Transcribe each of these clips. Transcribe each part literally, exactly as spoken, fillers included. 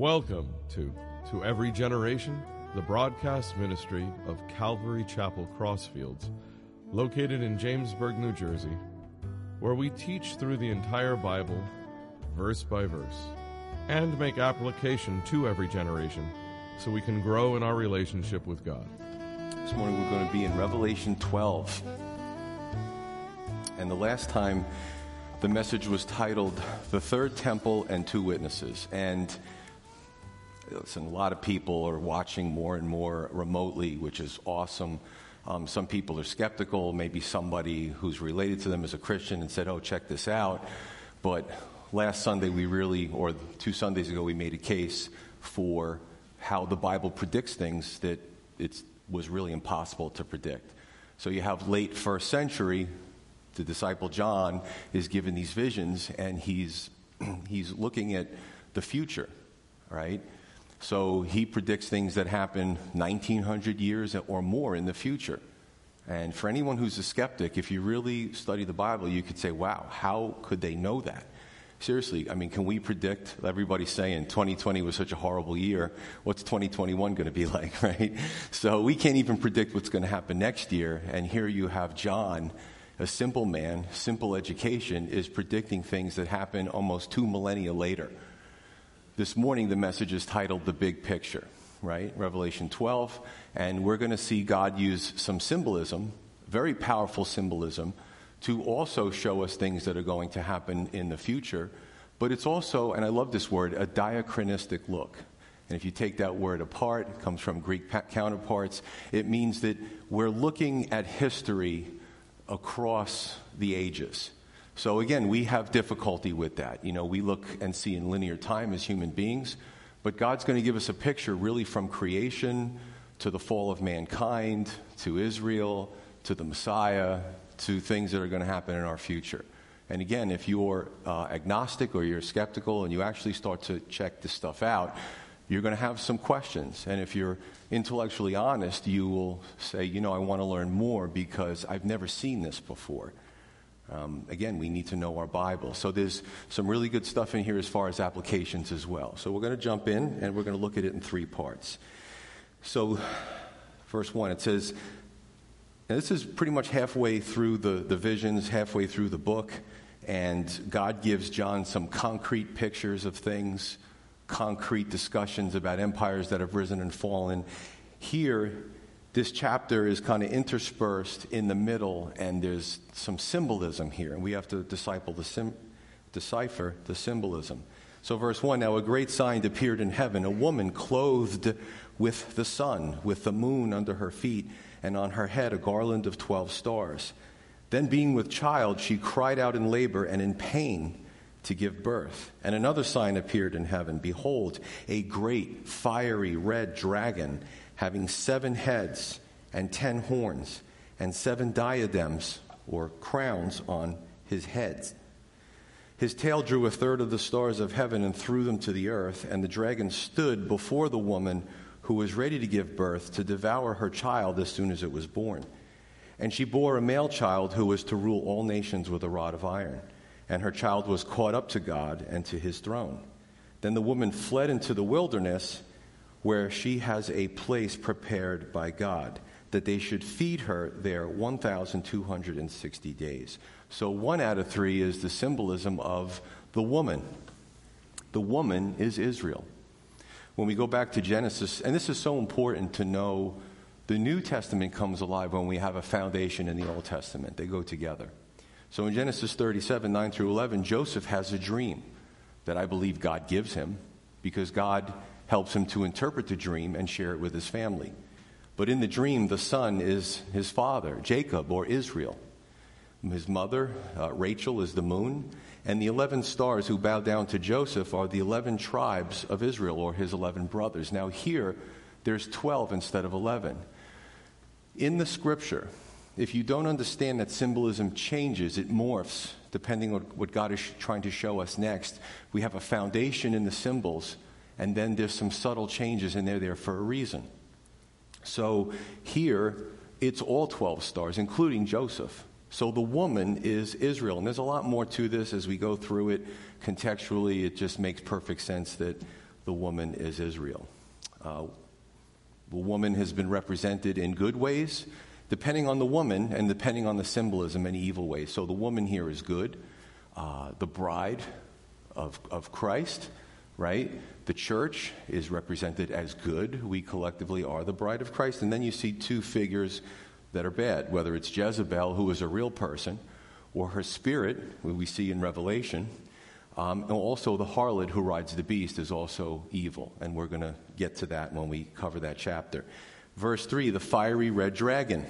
Welcome to To Every Generation, the broadcast ministry of Calvary Chapel Crossfields, located in Jamesburg, New Jersey, where we teach through the entire Bible, verse by verse, and make application to every generation so we can grow in our relationship with God. This morning we're going to be in Revelation twelve. And the last time the message was titled, The Third Temple and Two Witnesses. And listen, a lot of people are watching more and more remotely, which is awesome. Um, some people are skeptical. Maybe somebody who's related to them is a Christian and said, oh, check this out. But last Sunday we really, or two Sundays ago, we made a case for how the Bible predicts things that it was really impossible to predict. So you have late first century, the disciple John is given these visions, and he's he's looking at the future, right? So he predicts things that happen nineteen hundred years or more in the future. And for anyone who's a skeptic, if you really study the Bible, you could say, wow, how could they know that? Seriously, I mean, can we predict? Everybody's saying twenty twenty was such a horrible year. What's twenty twenty-one going to be like, right? So we can't even predict what's going to happen next year. And here you have John, a simple man, simple education, is predicting things that happen almost two millennia later. This morning, the message is titled The Big Picture, right? Revelation twelve, and we're going to see God use some symbolism, very powerful symbolism, to also show us things that are going to happen in the future. But it's also, and I love this word, a diachronistic look. And if you take that word apart, it comes from Greek counterparts. It means that we're looking at history across the ages. So again, we have difficulty with that. You know, we look and see in linear time as human beings, but God's going to give us a picture really from creation to the fall of mankind, to Israel, to the Messiah, to things that are going to happen in our future. And again, if you're uh, agnostic or you're skeptical and you actually start to check this stuff out, you're going to have some questions. And if you're intellectually honest, you will say, you know, I want to learn more because I've never seen this before. Um, again, we need to know our Bible. So there's some really good stuff in here as far as applications as well. So we're going to jump in, and we're going to look at it in three parts. So verse one, it says, and this is pretty much halfway through the, the visions, halfway through the book, and God gives John some concrete pictures of things, concrete discussions about empires that have risen and fallen. Here, this chapter is kind of interspersed in the middle, and there's some symbolism here, and we have to disciple the sim- decipher the symbolism. So verse one, now a great sign appeared in heaven, a woman clothed with the sun, with the moon under her feet, and on her head a garland of twelve stars. Then being with child, she cried out in labor and in pain to give birth. And another sign appeared in heaven. Behold, a great fiery red dragon, having seven heads and ten horns, and seven diadems or crowns on his heads. His tail drew a third of the stars of heaven and threw them to the earth, and the dragon stood before the woman who was ready to give birth to devour her child as soon as it was born. And she bore a male child who was to rule all nations with a rod of iron. And her child was caught up to God and to his throne. Then the woman fled into the wilderness, where she has a place prepared by God, that they should feed her there one thousand two hundred sixty days. So one out of three is the symbolism of the woman. The woman is Israel. When we go back to Genesis, and this is so important to know, the New Testament comes alive when we have a foundation in the Old Testament. They go together. So in Genesis thirty-seven, nine through eleven, Joseph has a dream that I believe God gives him because God helps him to interpret the dream and share it with his family. But in the dream, the son is his father, Jacob or Israel. His mother, uh, Rachel, is the moon. And the eleven stars who bow down to Joseph are the eleven tribes of Israel or his eleven brothers. Now here, there's twelve instead of eleven. In the scripture, if you don't understand that symbolism changes, it morphs, depending on what God is trying to show us next. We have a foundation in the symbols, and then there's some subtle changes, and they're there for a reason. So here, it's all twelve stars, including Joseph. So the woman is Israel. And there's a lot more to this as we go through it. Contextually, it just makes perfect sense that the woman is Israel. Uh, the woman has been represented in good ways, depending on the woman and depending on the symbolism in evil ways. So the woman here is good, uh, the bride of of Christ, right? The church is represented as good. We collectively are the bride of Christ. And then you see two figures that are bad, whether it's Jezebel, who is a real person, or her spirit, who we see in Revelation. Um, and also the harlot who rides the beast is also evil. And we're going to get to that when we cover that chapter. Verse three, the fiery red dragon.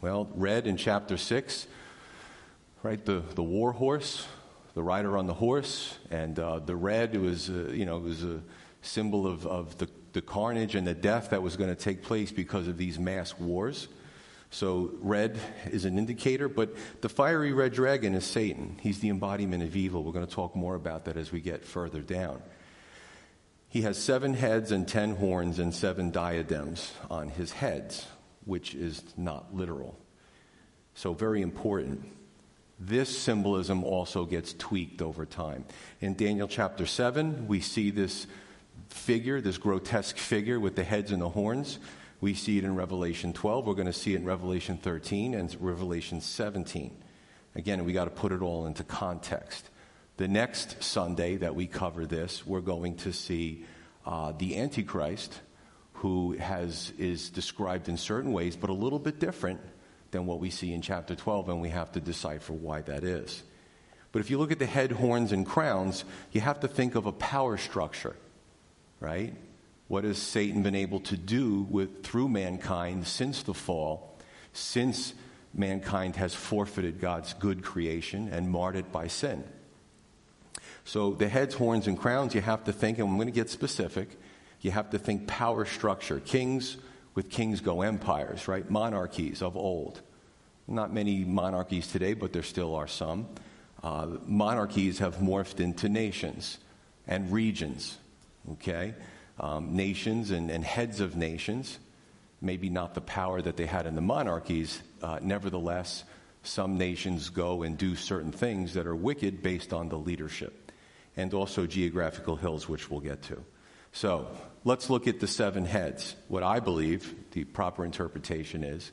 Well, red in chapter six, right? The, the war horse, the rider on the horse. And uh, the red was, uh, you know, it was a symbol of, of the, the carnage and the death that was going to take place because of these mass wars. So red is an indicator, but the fiery red dragon is Satan. He's the embodiment of evil. We're going to talk more about that as we get further down. He has seven heads and ten horns and seven diadems on his heads, which is not literal. So very important. This symbolism also gets tweaked over time. In Daniel chapter seven, we see this figure, this grotesque figure with the heads and the horns. We see it in Revelation twelve. We're going to see it in Revelation thirteen and Revelation seventeen. Again, we got to put it all into context. The next Sunday that we cover this, we're going to see uh, the Antichrist, who has is described in certain ways, but a little bit different than what we see in chapter twelve, and we have to decipher why that is. But if you look at the head, horns, and crowns, you have to think of a power structure, right? What has Satan been able to do with through mankind since the fall, since mankind has forfeited God's good creation and marred it by sin? So the heads, horns, and crowns, you have to think, and I'm going to get specific, you have to think power structure. Kings, with kings go empires, right? Monarchies of old. Not many monarchies today, but there still are some. Uh, monarchies have morphed into nations and regions, okay? Um, nations and, and heads of nations, maybe not the power that they had in the monarchies. Uh, nevertheless, some nations go and do certain things that are wicked based on the leadership, and also geographical hills, which we'll get to. So let's look at the seven heads. What I believe the proper interpretation is,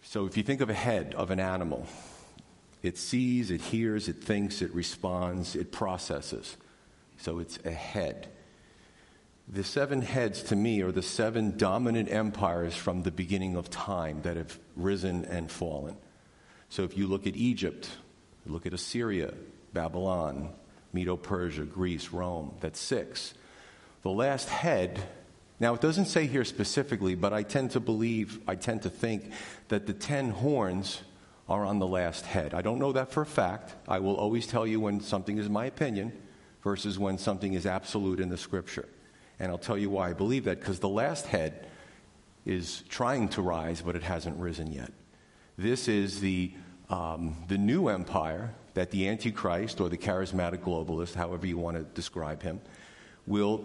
so if you think of a head of an animal, it sees, it hears, it thinks, it responds, it processes. So it's a head. The seven heads, to me, are the seven dominant empires from the beginning of time that have risen and fallen. So if you look at Egypt, look at Assyria, Babylon, Medo-Persia, Greece, Rome, that's six. The last head, now it doesn't say here specifically, but I tend to believe, I tend to think that the ten horns are on the last head. I don't know that for a fact. I will always tell you when something is my opinion versus when something is absolute in the scripture. And I'll tell you why I believe that, because the last head is trying to rise, but it hasn't risen yet. This is the um, the new empire that the Antichrist or the charismatic globalist, however you want to describe him, will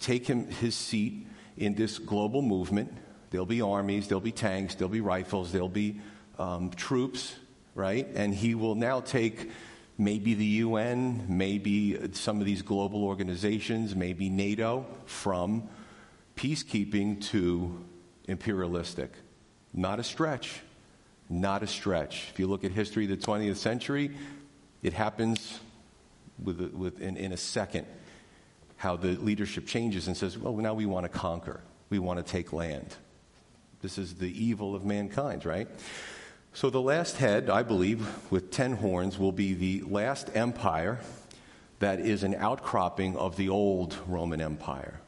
take him his seat in this global movement. There'll be armies, there'll be tanks, there'll be rifles, there'll be um, troops, right? And he will now take maybe the U N, maybe some of these global organizations, maybe NATO, from peacekeeping to imperialistic. Not a stretch. Not a stretch. If you look at history of the twentieth century, it happens with, with in, in a second, how the leadership changes and says, well, now we want to conquer. We want to take land. This is the evil of mankind, right? So the last head, I believe, with ten horns, will be the last empire that is an outcropping of the old Roman Empire.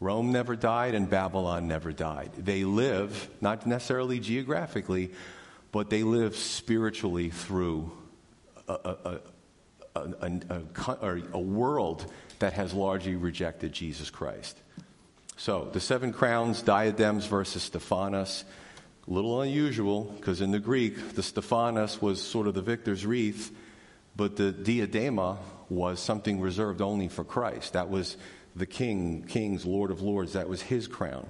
Rome never died and Babylon never died. They live, not necessarily geographically, but they live spiritually through a, a, a, a, a, a world that has largely rejected Jesus Christ. So the seven crowns, diadems versus Stephanos. A little unusual, because in the Greek, the Stephanos was sort of the victor's wreath, but the Diadema was something reserved only for Christ. That was the King, Kings, Lord of Lords. That was his crown.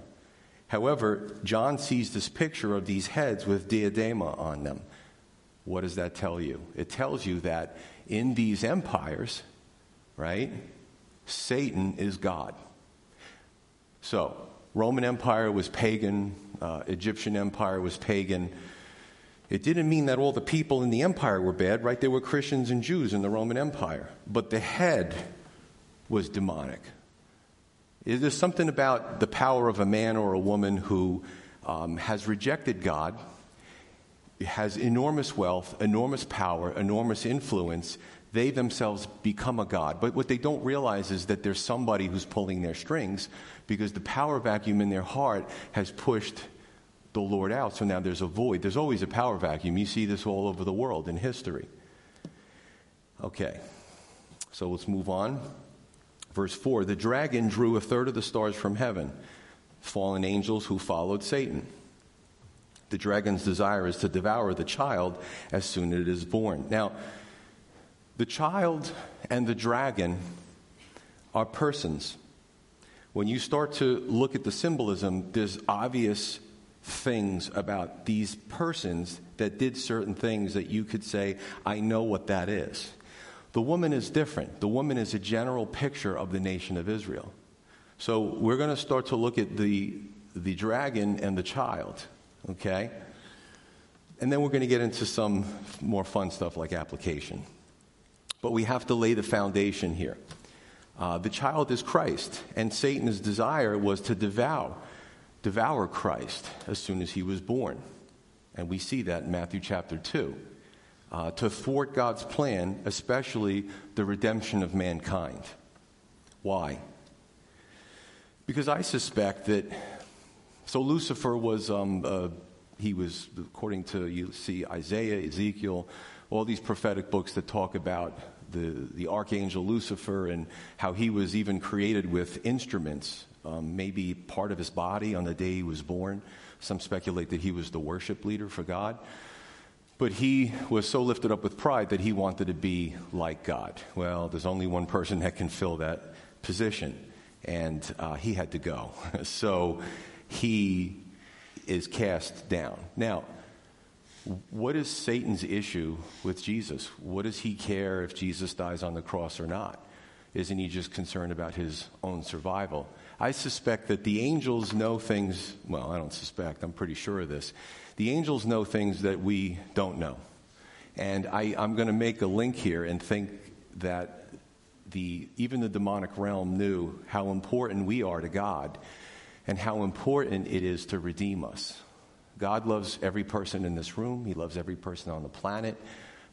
However, John sees this picture of these heads with Diadema on them. What does that tell you? It tells you that in these empires, right, Satan is God. So, Roman Empire was pagan. Uh, Egyptian Empire was pagan. It didn't mean that all the people in the empire were bad, right? There were Christians and Jews in the Roman Empire. But the head was demonic. There's something about the power of a man or a woman who um, has rejected God, has enormous wealth, enormous power, enormous influence. They themselves become a god. But what they don't realize is that there's somebody who's pulling their strings, because the power vacuum in their heart has pushed the Lord out. So now there's a void. There's always a power vacuum. You see this all over the world in history. Okay, so let's move on. Verse four, the dragon drew a third of the stars from heaven, fallen angels who followed Satan. The dragon's desire is to devour the child as soon as it is born. Now, the child and the dragon are persons. When you start to look at the symbolism, there's obvious things about these persons that did certain things that you could say, I know what that is. The woman is different. The woman is a general picture of the nation of Israel. So we're going to start to look at the the dragon and the child, okay? And then we're going to get into some more fun stuff like application. But we have to lay the foundation here. Uh, the child is Christ, and Satan's desire was to devour, devour Christ as soon as he was born. And we see that in Matthew chapter two. Uh, to thwart God's plan, especially the redemption of mankind. Why? Because I suspect that, so Lucifer was, um, uh, he was, according to, you see, Isaiah, Ezekiel, all these prophetic books that talk about the, the archangel Lucifer and how he was even created with instruments, um, maybe part of his body on the day he was born. Some speculate that he was the worship leader for God. But he was so lifted up with pride that he wanted to be like God. Well, there's only one person that can fill that position, and uh, he had to go. So he is cast down. Now, what is Satan's issue with Jesus? What does he care if Jesus dies on the cross or not? Isn't he just concerned about his own survival? I suspect that the angels know things, well, I don't suspect, I'm pretty sure of this. The angels know things that we don't know. And I, I'm going to make a link here and think that the even the demonic realm knew how important we are to God and how important it is to redeem us. God loves every person in this room. He loves every person on the planet.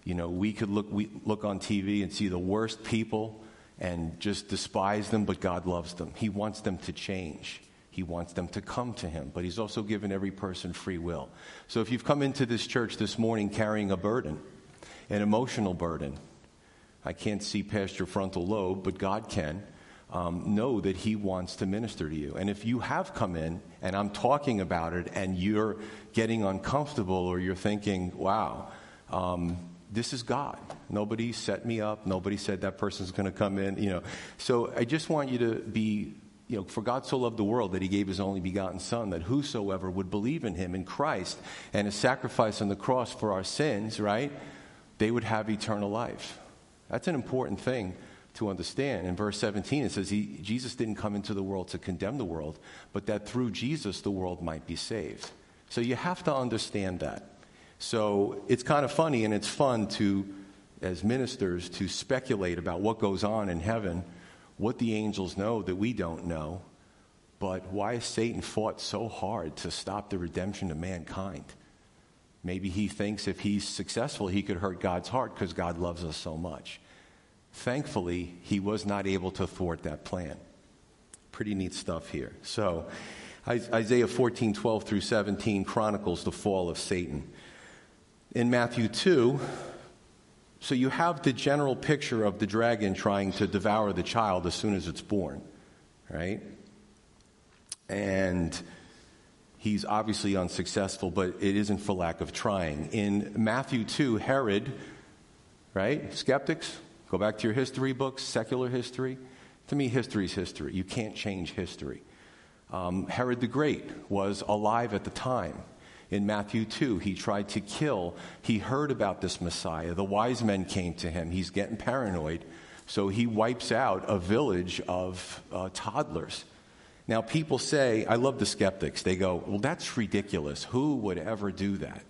You know, we could look we look on T V and see the worst people and just despise them, but God loves them. He wants them to change. He wants them to come to him, but he's also given every person free will. So if you've come into this church this morning carrying a burden, an emotional burden, I can't see past your frontal lobe, but God can, um, know that he wants to minister to you. And if you have come in and I'm talking about it and you're getting uncomfortable or you're thinking, wow, um, this is God. Nobody set me up. Nobody said that person's going to come in, you know. So I just want you to be, you know, for God so loved the world that he gave his only begotten son, that whosoever would believe in him, in Christ, and his sacrifice on the cross for our sins, right, they would have eternal life. That's an important thing to understand. In verse seventeen, it says he, Jesus didn't come into the world to condemn the world, but that through Jesus the world might be saved. So you have to understand that. So it's kind of funny, and it's fun to, as ministers, to speculate about what goes on in heaven, what the angels know that we don't know, but why Satan fought so hard to stop the redemption of mankind. Maybe he thinks if he's successful, he could hurt God's heart because God loves us so much. Thankfully, he was not able to thwart that plan. Pretty neat stuff here. So Isaiah fourteen twelve through seventeen chronicles the fall of Satan. In Matthew two, so you have the general picture of the dragon trying to devour the child as soon as it's born, right? And he's obviously unsuccessful, but it isn't for lack of trying. In Matthew two, Herod, right? Skeptics, go back to your history books, secular history. To me, history's history. You can't change history. Um, Herod the Great was alive at the time. In Matthew two, he tried to kill. He heard about this Messiah. The wise men came to him. He's getting paranoid. So he wipes out a village of uh, toddlers. Now, people say, I love the skeptics. They go, well, that's ridiculous. Who would ever do that?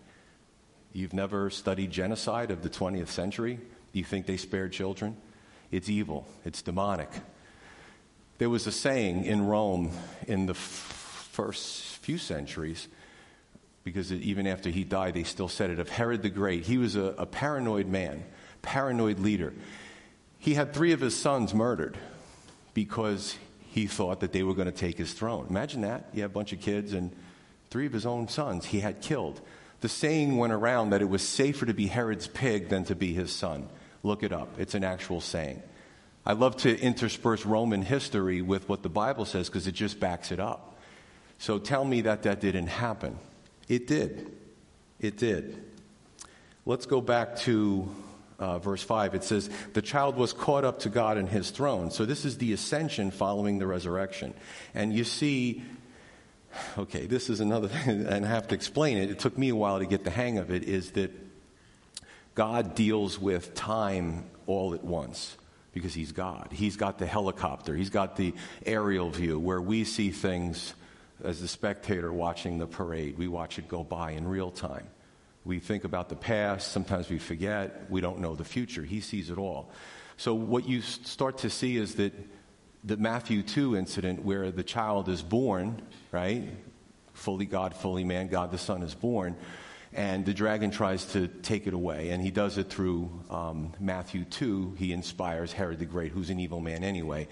You've never studied genocide of the twentieth century? You think they spared children? It's evil. It's demonic. There was a saying in Rome in the f- first few centuries, because even after he died, they still said it, of Herod the Great. He was a, a paranoid man, paranoid leader. He had three of his sons murdered because he thought that they were going to take his throne. Imagine that. He had a bunch of kids, and three of his own sons he had killed. The saying went around that it was safer to be Herod's pig than to be his son. Look it up. It's an actual saying. I love to intersperse Roman history with what the Bible says because it just backs it up. So tell me that that didn't happen. It did. It did. Let's go back to Uh, verse five, it says, the child was caught up to God and his throne. So this is the ascension following the resurrection. And you see, okay, this is another thing, and I have to explain it. It took me a while to get the hang of it, is that God deals with time all at once because he's God. He's got the helicopter. He's got the aerial view where we see things as the spectator watching the parade. We watch it go by in real time. We think about the past. Sometimes we forget. We don't know the future. He sees it all. So what you start to see is that the Matthew two incident where the child is born, right? Fully God, fully man. God the Son is born. And the dragon tries to take it away. And he does it through um, Matthew two. He inspires Herod the Great, who's an evil man anyway.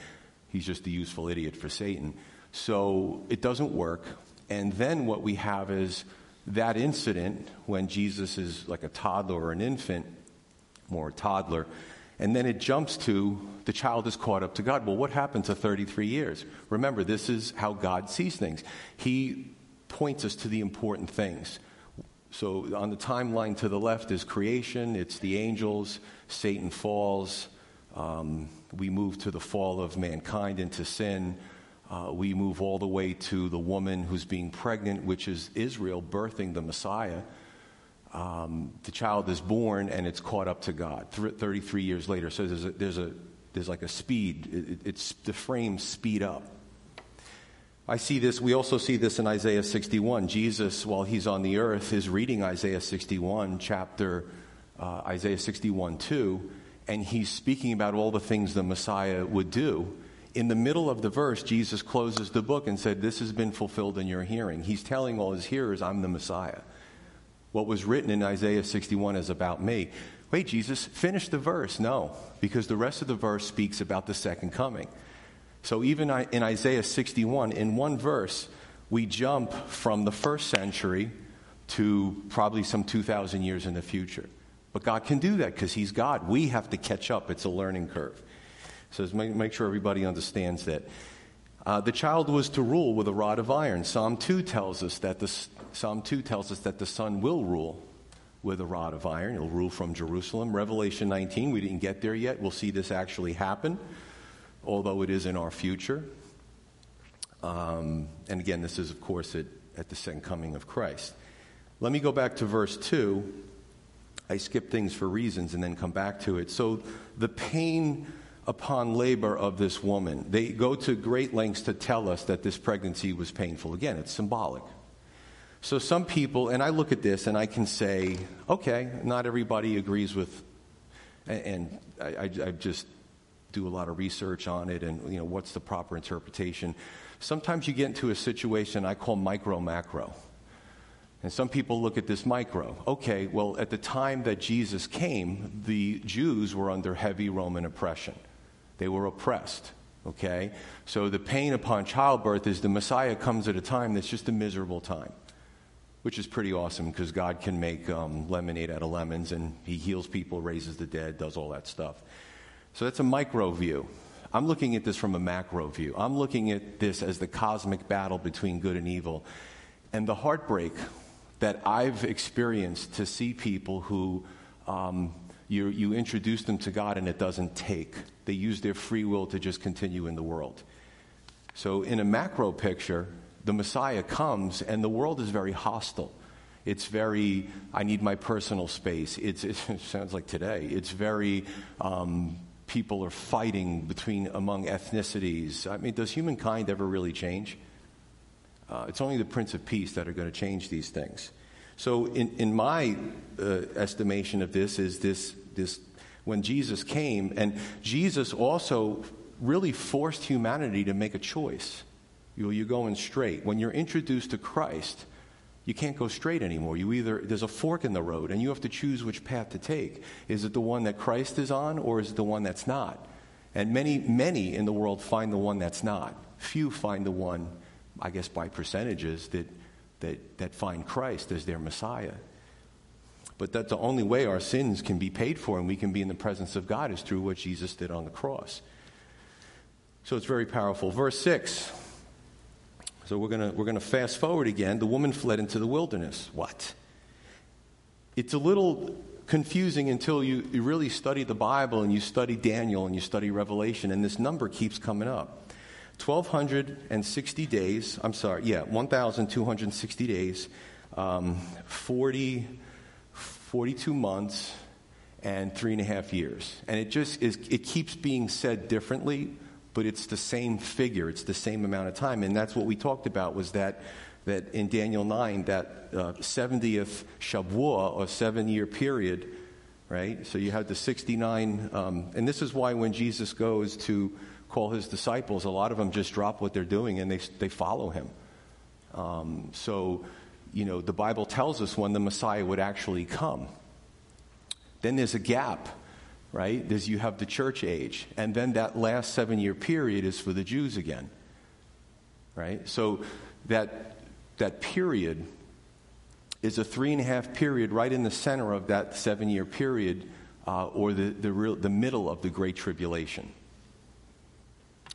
He's just a useful idiot for Satan. So it doesn't work. And then what we have is that incident when Jesus is like a toddler or an infant, more a toddler, and then it jumps to the child is caught up to God. Well, what happened to thirty-three years? Remember, this is how God sees things. He points us to the important things. So on the timeline to the left is creation. It's the angels. Satan falls. Um, we move to the fall of mankind into sin. Uh, we move all the way to the woman who's being pregnant, which is Israel birthing the Messiah. Um, the child is born and it's caught up to God Th- thirty-three years later. So there's a, there's a there's like a speed. It, it's the frames speed up. I see this. We also see this in Isaiah sixty-one. Jesus, while he's on the earth, is reading Isaiah sixty-one, chapter uh, Isaiah sixty-one two, and he's speaking about all the things the Messiah would do. In the middle of the verse, Jesus closes the book and said, this has been fulfilled in your hearing. He's telling all his hearers, I'm the Messiah. What was written in Isaiah sixty-one is about me. Wait, Jesus, finish the verse. No, because the rest of the verse speaks about the second coming. So even in Isaiah sixty-one, in one verse, we jump from the first century to probably some two thousand years in the future. But God can do that because he's God. We have to catch up. It's a learning curve. So make sure everybody understands that. Uh, the child was to rule with a rod of iron. Psalm two tells us that the Psalm two tells us that the Son will rule with a rod of iron. He'll rule from Jerusalem. Revelation nineteen, we didn't get there yet. We'll see this actually happen, although it is in our future. Um, and again, this is, of course, at, at the second coming of Christ. Let me go back to verse two. I skip things for reasons and then come back to it. So the pain upon labor of this woman. They go to great lengths to tell us that this pregnancy was painful. Again, it's symbolic. So some people, and I look at this and I can say, okay, not everybody agrees with, and I, I, I just do a lot of research on it and, you know, what's the proper interpretation. Sometimes you get into a situation I call micro-macro. And some people look at this micro. Okay, well, at the time that Jesus came, the Jews were under heavy Roman oppression. They were oppressed, okay? So the pain upon childbirth is the Messiah comes at a time that's just a miserable time, which is pretty awesome because God can make um, lemonade out of lemons, and he heals people, raises the dead, does all that stuff. So that's a micro view. I'm looking at this from a macro view. I'm looking at this as the cosmic battle between good and evil. And the heartbreak that I've experienced to see people who um, you, you introduce them to God and it doesn't take. They use their free will to just continue in the world. So in a macro picture, the Messiah comes and the world is very hostile. It's very, I need my personal space. It's, it sounds like today. It's very, um, people are fighting between among ethnicities. I mean, does humankind ever really change? Uh, it's only the Prince of Peace that are going to change these things. So in, in my uh, estimation of this is this, this, when Jesus came, and Jesus also really forced humanity to make a choice. You, you're going straight. When you're introduced to Christ, you can't go straight anymore. You either, there's a fork in the road, and you have to choose which path to take. Is it the one that Christ is on, or is it the one that's not? And many, many in the world find the one that's not. Few find the one, I guess by percentages, that that, that find Christ as their Messiah. But that's the only way our sins can be paid for and we can be in the presence of God is through what Jesus did on the cross. So it's very powerful. Verse six. So we're going to we're going to fast forward again. The woman fled into the wilderness. What? It's a little confusing until you, you really study the Bible and you study Daniel and you study Revelation, and this number keeps coming up. twelve sixty days. I'm sorry. Yeah, one thousand two hundred sixty days, um, forty, forty-two months, and three and a half years. And it just is. It keeps being said differently, but it's the same figure, it's the same amount of time. And that's what we talked about, was that that in Daniel nine, that uh, seventieth Shavuot, or seven-year period, right? So you have the sixty-nine, um, and this is why when Jesus goes to call his disciples, a lot of them just drop what they're doing and they they follow him. Um, so, you know, the Bible tells us when the Messiah would actually come. Then there's a gap. Right? There's, you have the church age. And then that last seven-year period is for the Jews again. Right? So that that period is a three-and-a-half period right in the center of that seven-year period, uh, or the the, real, the middle of the Great Tribulation.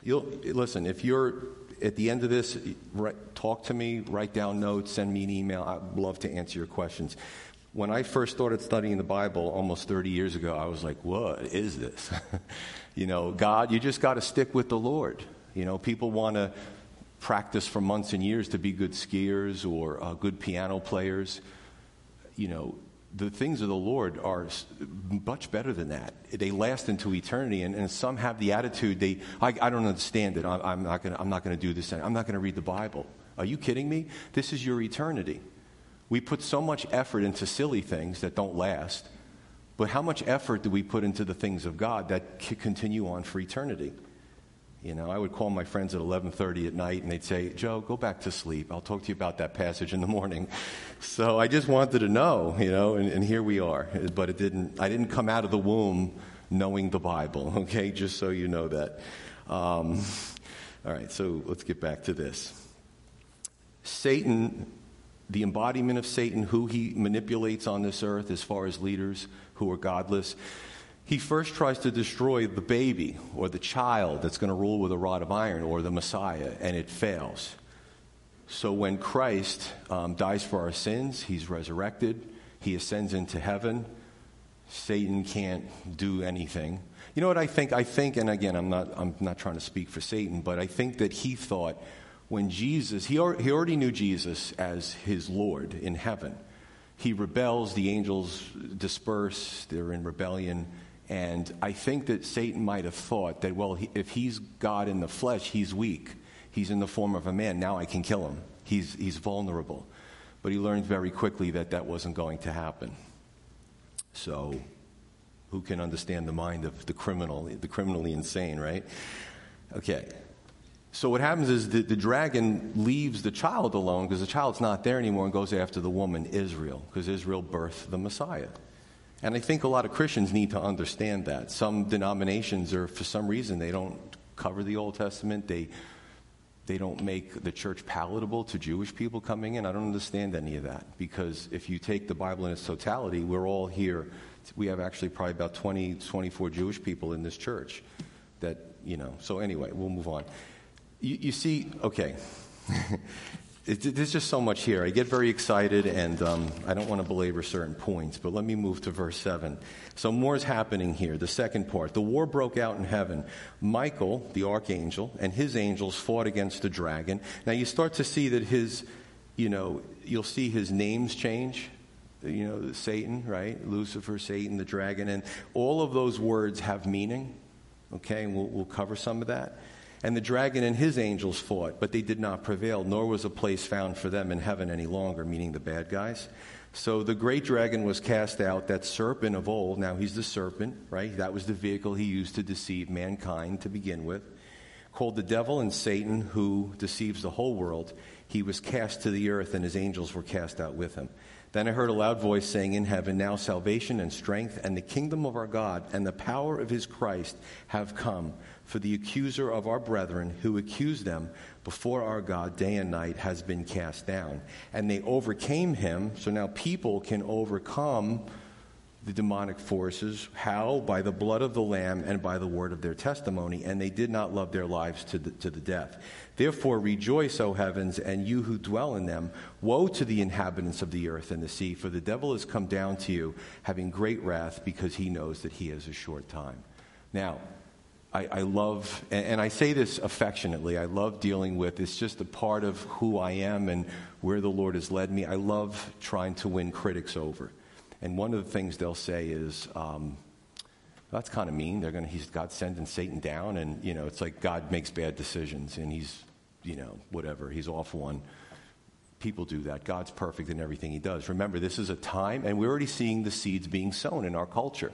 You'll, listen, if you're at the end of this, right, talk to me, write down notes, send me an email. I'd love to answer your questions. When I first started studying the Bible almost thirty years ago, I was like, what is this? You know, God, you just got to stick with the Lord. You know, people want to practice for months and years to be good skiers or uh, good piano players. You know, the things of the Lord are much better than that. They last into eternity, and, and some have the attitude, they, I, I don't understand it. I, I'm not going I'm not going to do this. I'm not going to read the Bible. Are you kidding me? This is your eternity. We put so much effort into silly things that don't last, but how much effort do we put into the things of God that c- continue on for eternity? You know, I would call my friends at eleven thirty at night, and they'd say, Joe, go back to sleep. I'll talk to you about that passage in the morning. So I just wanted to know, you know, and, and here we are. But it didn't. I didn't come out of the womb knowing the Bible, okay, just so you know that. Um, all right, so let's get back to this. Satan, the embodiment of Satan, who he manipulates on this earth as far as leaders who are godless. He first tries to destroy the baby or the child that's going to rule with a rod of iron, or the Messiah, and it fails. So when Christ um, dies for our sins, he's resurrected, he ascends into heaven, Satan can't do anything. You know what I think? I think, and again, I'm not, I'm not trying to speak for Satan, but I think that he thought, when Jesus, he, al- he already knew Jesus as his Lord in heaven. He rebels, the angels disperse, they're in rebellion. And I think that Satan might have thought that, well, he, if he's God in the flesh, he's weak. He's in the form of a man. Now I can kill him. He's, he's vulnerable. But he learned very quickly that that wasn't going to happen. So who can understand the mind of the criminal, the criminally insane, right? Okay. So what happens is the, the dragon leaves the child alone, because the child's not there anymore, and goes after the woman, Israel, because Israel birthed the Messiah. And I think a lot of Christians need to understand that. Some denominations are, for some reason, they don't cover the Old Testament. They they don't make the church palatable to Jewish people coming in. I don't understand any of that, because if you take the Bible in its totality, we're all here. We have actually probably about twenty, twenty-four Jewish people in this church that, you know. So anyway, we'll move on. You, you see, okay, it, it, there's just so much here. I get very excited, and um, I don't want to belabor certain points, but let me move to verse seven. So more is happening here, the second part. The war broke out in heaven. Michael, the archangel, and his angels fought against the dragon. Now you start to see that his, you know, you'll see his names change. You know, Satan, right? Lucifer, Satan, the dragon, and all of those words have meaning. Okay, and we'll, we'll cover some of that. And the dragon and his angels fought, but they did not prevail, nor was a place found for them in heaven any longer, meaning the bad guys. So the great dragon was cast out, that serpent of old. Now he's the serpent, right? That was the vehicle he used to deceive mankind to begin with. Called the devil and Satan, who deceives the whole world. He was cast to the earth, and his angels were cast out with him. Then I heard a loud voice saying in heaven, now salvation and strength and the kingdom of our God and the power of his Christ have come. For the accuser of our brethren who accused them before our God day and night has been cast down. And they overcame him. So now people can overcome the demonic forces. How? By the blood of the Lamb and by the word of their testimony. And they did not love their lives to the, to the death. Therefore rejoice, O heavens, and you who dwell in them. Woe to the inhabitants of the earth and the sea, for the devil has come down to you, having great wrath, because he knows that he has a short time. Now, I, I love, and, and I say this affectionately, I love dealing with, it's just a part of who I am and where the Lord has led me. I love trying to win critics over. And one of the things they'll say is, um, that's kind of mean. They're going to, he's God sending Satan down. And, you know, it's like God makes bad decisions and he's, you know, whatever. He's off one. People do that. God's perfect in everything he does. Remember, this is a time, and we're already seeing the seeds being sown in our culture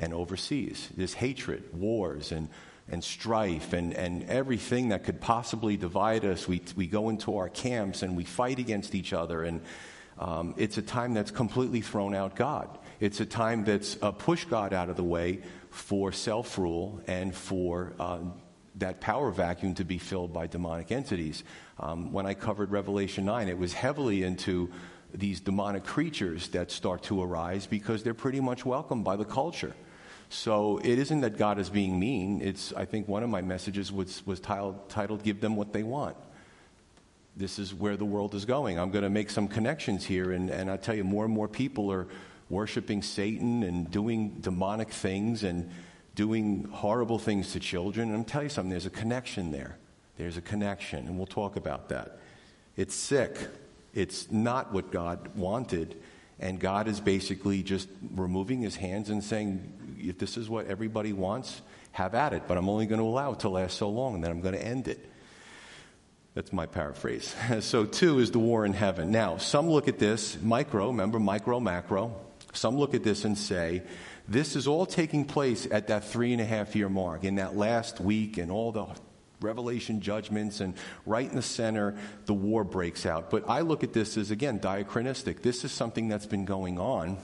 and overseas. There's hatred, wars, and and strife, and, and everything that could possibly divide us. We we go into our camps and we fight against each other, and Um, it's a time that's completely thrown out God. It's a time that's uh, pushed God out of the way for self-rule and for uh, that power vacuum to be filled by demonic entities. Um, when I covered Revelation nine, it was heavily into these demonic creatures that start to arise because they're pretty much welcomed by the culture. So it isn't that God is being mean. It's, I think one of my messages was, was tiled, titled, Give Them What They Want. This is where the world is going. I'm going to make some connections here, and, and I tell you, more and more people are worshiping Satan and doing demonic things and doing horrible things to children. And I'm telling you something, there's a connection there. There's a connection, and we'll talk about that. It's sick. It's not what God wanted, and God is basically just removing his hands and saying, if this is what everybody wants, have at it, but I'm only going to allow it to last so long, and then I'm going to end it. That's my paraphrase. So two is the war in heaven. Now, some look at this, micro, remember micro, macro. Some look at this and say, this is all taking place at that three and a half year mark, in that last week and all the Revelation judgments, and right in the center, the war breaks out. But I look at this as, again, diachronistic. This is something that's been going on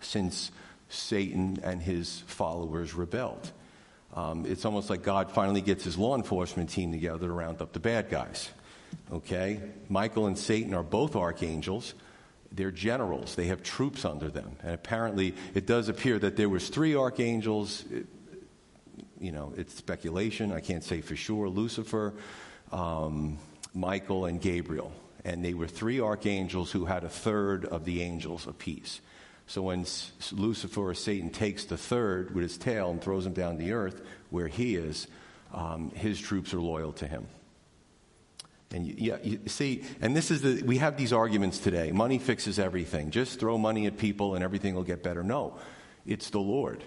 since Satan and his followers rebelled. Um, it's almost like God finally gets his law enforcement team together to round up the bad guys, okay? Michael and Satan are both archangels. They're generals. They have troops under them. And apparently it does appear that there was three archangels. It, you know, it's speculation. I can't say for sure. Lucifer, um, Michael, and Gabriel. And they were three archangels who had a third of the angels apiece. So when Lucifer or Satan takes the third with his tail and throws him down the earth where he is, um, his troops are loyal to him. And you, yeah, you see, and this is the, we have these arguments today. Money fixes everything. Just throw money at people and everything will get better. No, it's the Lord.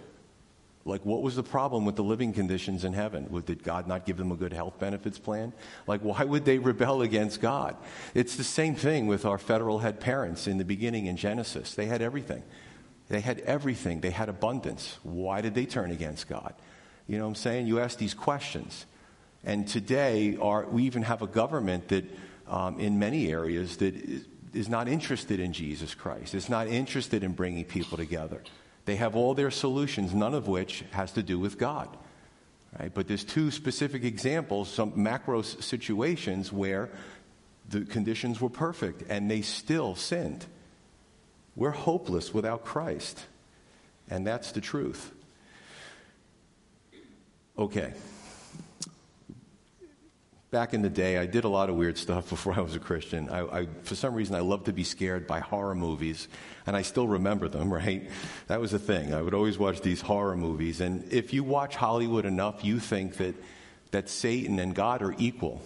Like, what was the problem with the living conditions in heaven? Did God not give them a good health benefits plan? Like, why would they rebel against God? It's the same thing with our federal head parents in the beginning in Genesis. They had everything. They had everything. They had abundance. Why did they turn against God? You know what I'm saying? You ask these questions. And today, our, we even have a government that, um, in many areas, that is, is not interested in Jesus Christ. It's not interested in bringing people together. They have all their solutions, none of which has to do with God. Right? But there's two specific examples, some macro situations where the conditions were perfect and they still sinned. We're hopeless without Christ. And that's the truth. Okay. Back in the day, I did a lot of weird stuff before I was a Christian. I, I, for some reason, I loved to be scared by horror movies, and I still remember them, right? That was the thing. I would always watch these horror movies, and if you watch Hollywood enough, you think that, that Satan and God are equal.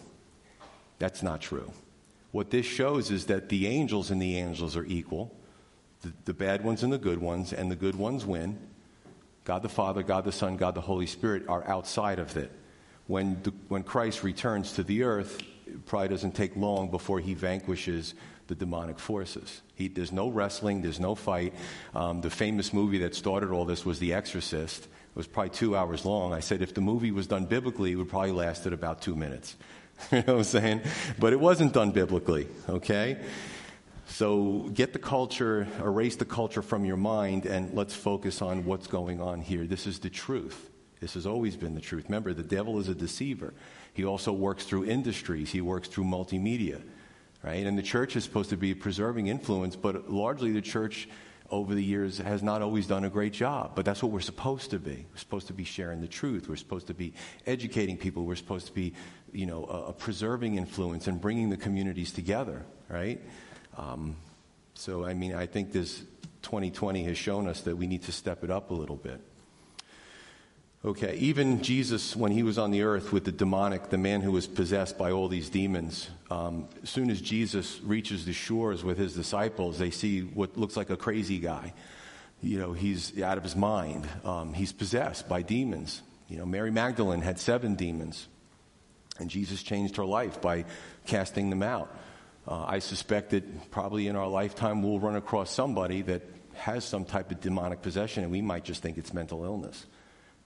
That's not true. What this shows is that the angels and the angels are equal, the, the bad ones and the good ones, and the good ones win. God the Father, God the Son, God the Holy Spirit are outside of it. When the, when Christ returns to the earth, it probably doesn't take long before he vanquishes the demonic forces. He, there's no wrestling, there's no fight. Um, the famous movie that started all this was The Exorcist. It was probably two hours long. I said if the movie was done biblically, it would probably last at about two minutes. You know what I'm saying? But it wasn't done biblically, okay? So get the culture, erase the culture from your mind, and let's focus on what's going on here. This is the truth. This has always been the truth. Remember, the devil is a deceiver. He also works through industries. He works through multimedia, right? And the church is supposed to be a preserving influence, but largely the church over the years has not always done a great job. But that's what we're supposed to be. We're supposed to be sharing the truth. We're supposed to be educating people. We're supposed to be, you know, a, a preserving influence and bringing the communities together, right? Um, so, I mean, I think this twenty twenty has shown us that we need to step it up a little bit. Okay, even Jesus, when he was on the earth with the demonic, the man who was possessed by all these demons, um, as soon as Jesus reaches the shores with his disciples, they see what looks like a crazy guy. You know, he's out of his mind. Um, he's possessed by demons. You know, Mary Magdalene had seven demons, and Jesus changed her life by casting them out. Uh, I suspect that probably in our lifetime we'll run across somebody that has some type of demonic possession, and we might just think it's mental illness,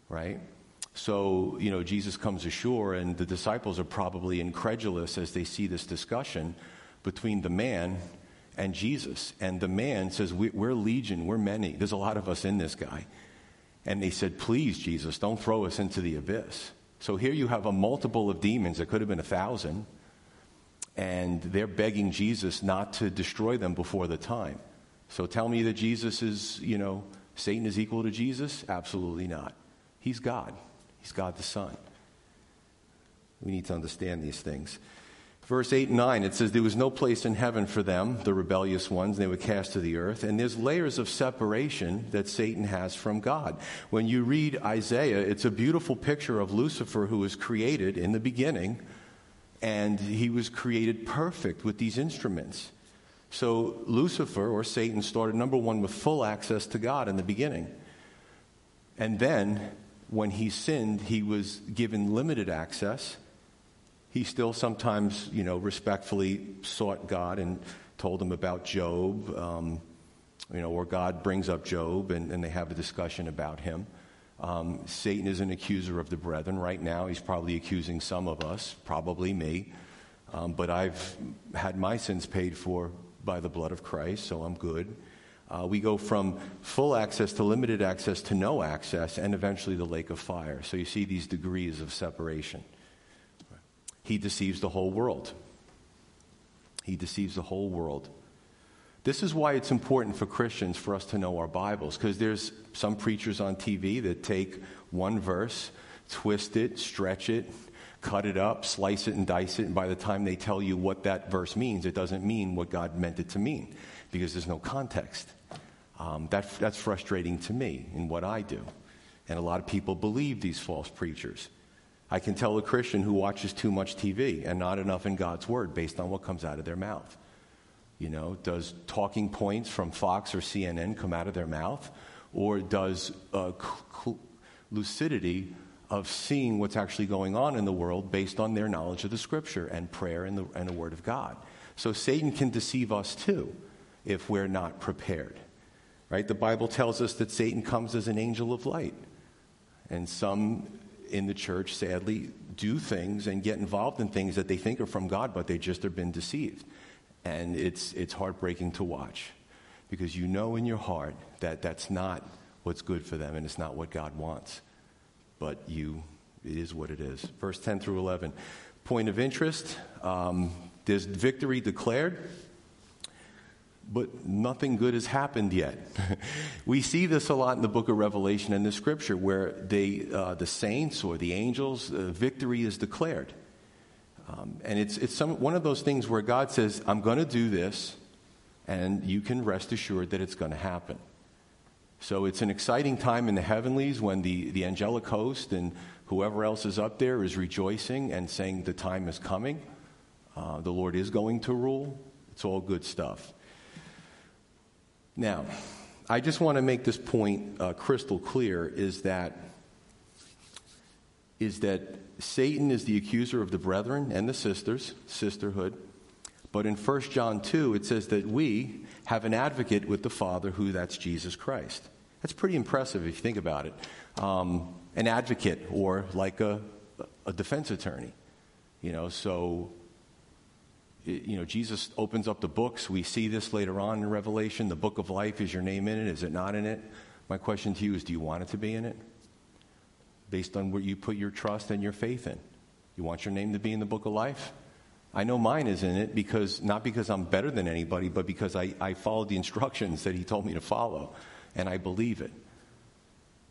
right? So, you know, Jesus comes ashore, and the disciples are probably incredulous as they see this discussion between the man and Jesus. And the man says, we, we're legion, we're many. There's a lot of us in this guy. And they said, please, Jesus, don't throw us into the abyss. So here you have a multiple of demons. It could have been a thousand. And they're begging Jesus not to destroy them before the time. So tell me that Jesus is, you know, Satan is equal to Jesus? Absolutely not. He's God. He's God the Son. We need to understand these things. Verse eight and nine, it says, there was no place in heaven for them, the rebellious ones. They were cast to the earth. And there's layers of separation that Satan has from God. When you read Isaiah, it's a beautiful picture of Lucifer, who was created in the beginning, and he was created perfect with these instruments. So Lucifer, or Satan, started, number one, with full access to God in the beginning. And then, when he sinned, he was given limited access. He still sometimes, you know, respectfully sought God and told him about Job, um, you know, or God brings up Job, and, and they have a discussion about him. Um, Satan is an accuser of the brethren. Right now, he's probably accusing some of us, probably me. Um, but I've had my sins paid for by the blood of Christ, so I'm good. Uh, we go from full access to limited access to no access, and eventually the lake of fire. So you see these degrees of separation. He deceives the whole world. He deceives the whole world. This is why it's important for Christians for us to know our Bibles, because there's some preachers on T V that take one verse, twist it, stretch it, cut it up, slice it and dice it, and by the time they tell you what that verse means, it doesn't mean what God meant it to mean, because there's no context. Um, that, that's frustrating to me in what I do. And a lot of people believe these false preachers. I can tell a Christian who watches too much T V and not enough in God's Word based on what comes out of their mouth. You know, does talking points from Fox or C N N come out of their mouth? Or does uh, cl- lucidity of seeing what's actually going on in the world based on their knowledge of the Scripture and prayer and the, and the Word of God? So Satan can deceive us too if we're not prepared, right? The Bible tells us that Satan comes as an angel of light. And some in the church, sadly, do things and get involved in things that they think are from God, but they just have been deceived. And it's it's heartbreaking to watch, because you know in your heart that that's not what's good for them, and it's not what God wants. But you, it is what it is. Verse ten through eleven. Point of interest, um, there's victory declared, but nothing good has happened yet. We see this a lot in the book of Revelation and the Scripture, where they, uh, the saints or the angels, uh, victory is declared. Um, and it's it's some, one of those things where God says, I'm going to do this, and you can rest assured that it's going to happen. So it's an exciting time in the heavenlies when the, the angelic host and whoever else is up there is rejoicing and saying the time is coming. Uh, the Lord is going to rule. It's all good stuff. Now, I just want to make this point uh, crystal clear, is that is that Satan is the accuser of the brethren and the sisters, sisterhood. But in First John two, it says that we have an advocate with the Father, who that's Jesus Christ. That's pretty impressive if you think about it. Um, an advocate, or like a, a defense attorney. You know, so, you know, Jesus opens up the books. We see this later on in Revelation. The book of life, is your name in it? Is it not in it? My question to you is, do you want it to be in it? Based on where you put your trust and your faith in. You want your name to be in the book of life? I know mine is in it, because not because I'm better than anybody, but because I, I followed the instructions that he told me to follow, and I believe it.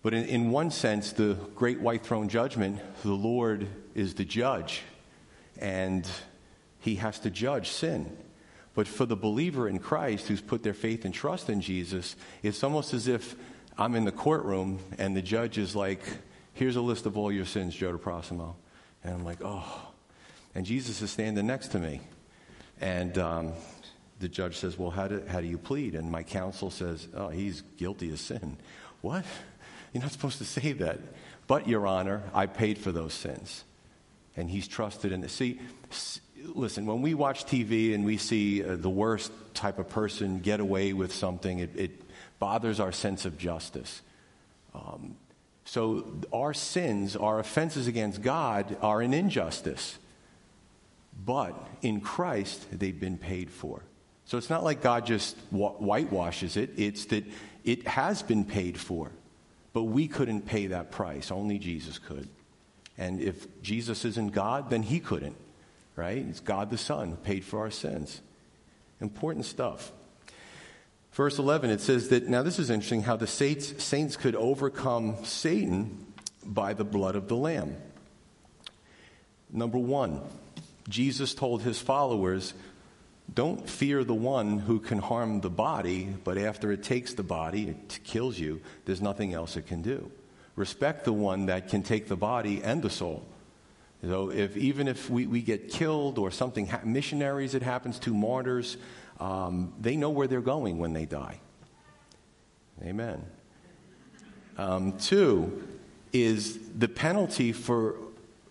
But in, in one sense, the great white throne judgment, the Lord is the judge, and he has to judge sin. But for the believer in Christ who's put their faith and trust in Jesus, it's almost as if I'm in the courtroom, and the judge is like, here's a list of all your sins, Joe DeProsimo. And I'm like, oh. And Jesus is standing next to me. And um, the judge says, well, how do, how do you plead? And my counsel says, oh, he's guilty of sin. What? You're not supposed to say that. But, Your Honor, I paid for those sins. And he's trusted in the... See, listen, when we watch T V and we see uh, the worst type of person get away with something, it, it bothers our sense of justice. Um, so our sins, our offenses against God, are an injustice. But in Christ, they've been paid for. So it's not like God just whitewashes it. It's that it has been paid for. But we couldn't pay that price. Only Jesus could. And if Jesus isn't God, then he couldn't, right? It's God the Son who paid for our sins. Important stuff. Verse eleven, it says that, now this is interesting, how the saints, saints could overcome Satan by the blood of the Lamb. Number one. Jesus told his followers, don't fear the one who can harm the body, but after it takes the body, it kills you, there's nothing else it can do. Respect the one that can take the body and the soul. So if even if we, we get killed or something, ha- missionaries it happens to, martyrs, um, they know where they're going when they die. Amen. Um, two is the penalty for,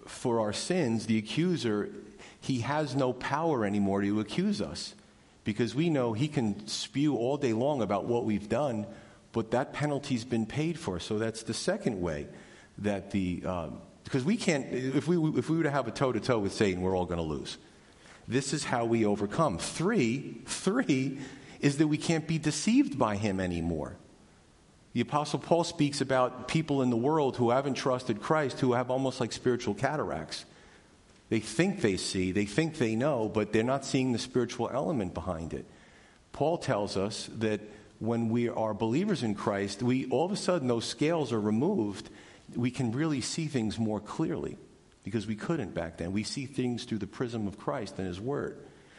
for our sins, the accuser. He has no power anymore to accuse us, because we know he can spew all day long about what we've done, but that penalty's been paid for. So that's the second way that the, um, because we can't, if we if we were to have a toe-to-toe with Satan, we're all going to lose. This is how we overcome. Three, three is that we can't be deceived by him anymore. The Apostle Paul speaks about people in the world who haven't trusted Christ, who have almost like spiritual cataracts. They think they see, they think they know, but they're not seeing the spiritual element behind it. Paul tells us that when we are believers in Christ, we all of a sudden, those scales are removed, we can really see things more clearly, because we couldn't back then. We see things through the prism of Christ and his word.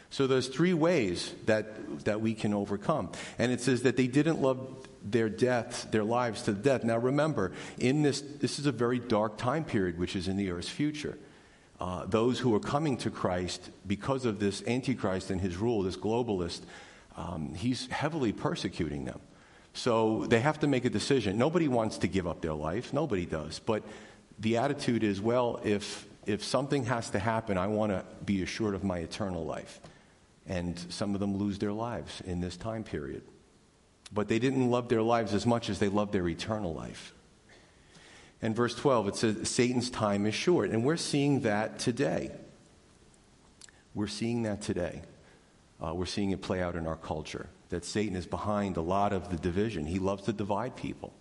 So there's three ways that that we can overcome. And it says that they didn't love their death, their lives to death. Now remember, in this, this is a very dark time period, which is in the earth's future. Uh, those who are coming to Christ because of this Antichrist and his rule, this globalist, um, he's heavily persecuting them. So they have to make a decision. Nobody wants to give up their life. Nobody does. But the attitude is, well, if if something has to happen, I want to be assured of my eternal life. And some of them lose their lives in this time period. But they didn't love their lives as much as they loved their eternal life. And verse twelve, it says, Satan's time is short. And we're seeing that today. We're seeing that today. Uh, we're seeing it play out in our culture, that Satan is behind a lot of the division. He loves to divide people.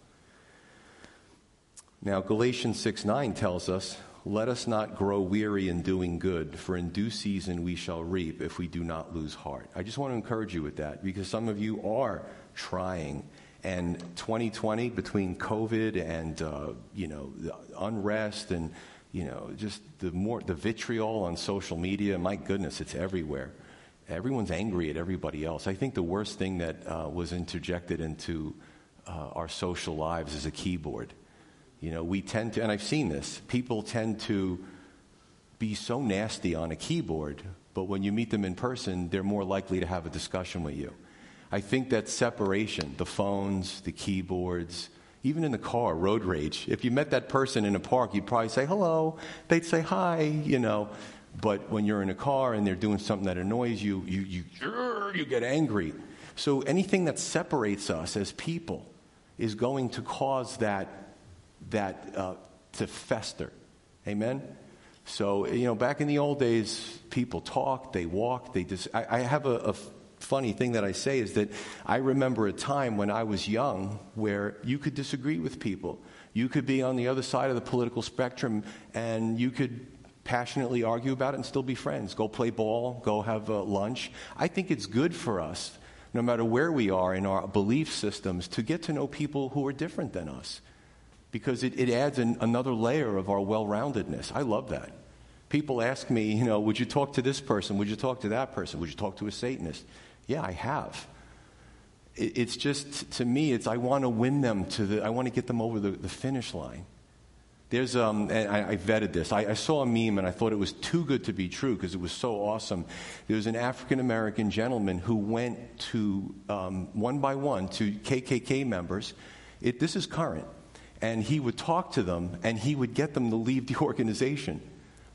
Now, Galatians six nine tells us, let us not grow weary in doing good, for in due season we shall reap if we do not lose heart. I just want to encourage you with that, because some of you are trying. And twenty twenty, between COVID and, uh, you know, the unrest and, you know, just the more the vitriol on social media, my goodness, it's everywhere. Everyone's angry at everybody else. I think the worst thing that uh, was interjected into uh, our social lives is a keyboard. You know, we tend to, and I've seen this, people tend to be so nasty on a keyboard, but when you meet them in person, they're more likely to have a discussion with you. I think that separation, the phones, the keyboards, even in the car, road rage. If you met that person in a park, you'd probably say hello. They'd say hi, you know. But when you're in a car and they're doing something that annoys you, you, you, you get angry. So anything that separates us as people is going to cause that that uh, to fester. Amen? So, you know, back in the old days, people talked, they walked, they just... I, I have a, a funny thing that I say is that I remember a time when I was young where you could disagree with people. You could be on the other side of the political spectrum and you could passionately argue about it and still be friends. Go play ball, go have uh, lunch. I think it's good for us, no matter where we are in our belief systems, to get to know people who are different than us, because it, it adds an, another layer of our well-roundedness. I love that. People ask me, you know, would you talk to this person? Would you talk to that person? Would you talk to a Satanist? Yeah, I have. It, it's just, to me, it's I want to win them to the, I want to get them over the, the finish line. There's, um, and I, I vetted this. I, I saw a meme and I thought it was too good to be true because it was so awesome. There was an African-American gentleman who went to, um, one by one, to K K K members. It, this is current. And he would talk to them, and he would get them to leave the organization.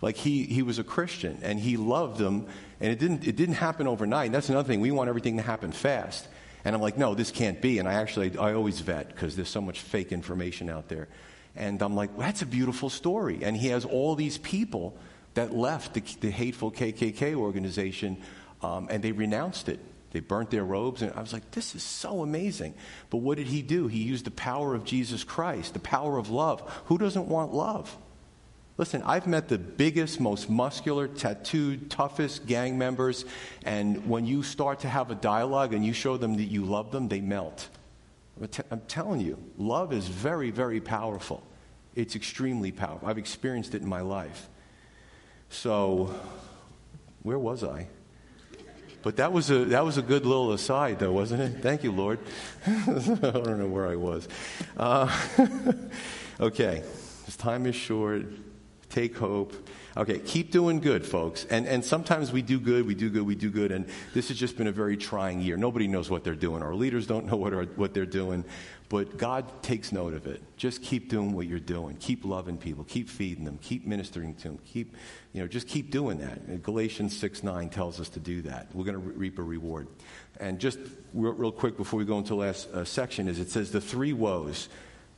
Like, he, he was a Christian, and he loved them, and it didn't it didn't happen overnight. That's another thing. We want everything to happen fast. And I'm like, no, this can't be. And I actually, I always vet, because there's so much fake information out there. And I'm like, well, that's a beautiful story. And he has all these people that left the, the hateful K K K organization, um, and they renounced it. They burnt their robes, and I was like, this is so amazing. But what did he do? He used the power of Jesus Christ, the power of love. Who doesn't want love? Listen, I've met the biggest, most muscular, tattooed, toughest gang members, and when you start to have a dialogue and you show them that you love them, they melt. I'm, t- I'm telling you, love is very, very powerful. It's extremely powerful. I've experienced it in my life. So, where was I? But that was a that was a good little aside, though, wasn't it? Thank you, Lord. I don't know where I was. Uh, okay, this time is short. Take hope. Okay, keep doing good, folks. And and sometimes we do good, we do good, we do good. And this has just been a very trying year. Nobody knows what they're doing. Our leaders don't know what are, what they're doing. But God takes note of it. Just keep doing what you're doing. Keep loving people. Keep feeding them. Keep ministering to them. Keep, you know, just keep doing that. And Galatians six nine tells us to do that. We're going to reap a reward. And just real, real quick before we go into the last uh, section is it says the three woes,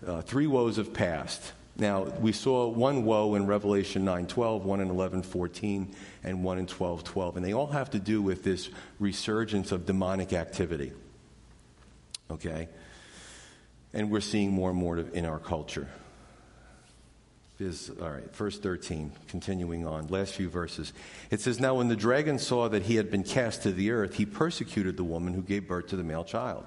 uh, three woes of past. Now, we saw one woe in Revelation nine twelve, one in eleven fourteen, and one in twelve twelve. And they all have to do with this resurgence of demonic activity. Okay? And we're seeing more and more in our culture. Is, all right, verse thirteen, continuing on, last few verses. It says, now when the dragon saw that he had been cast to the earth, he persecuted the woman who gave birth to the male child.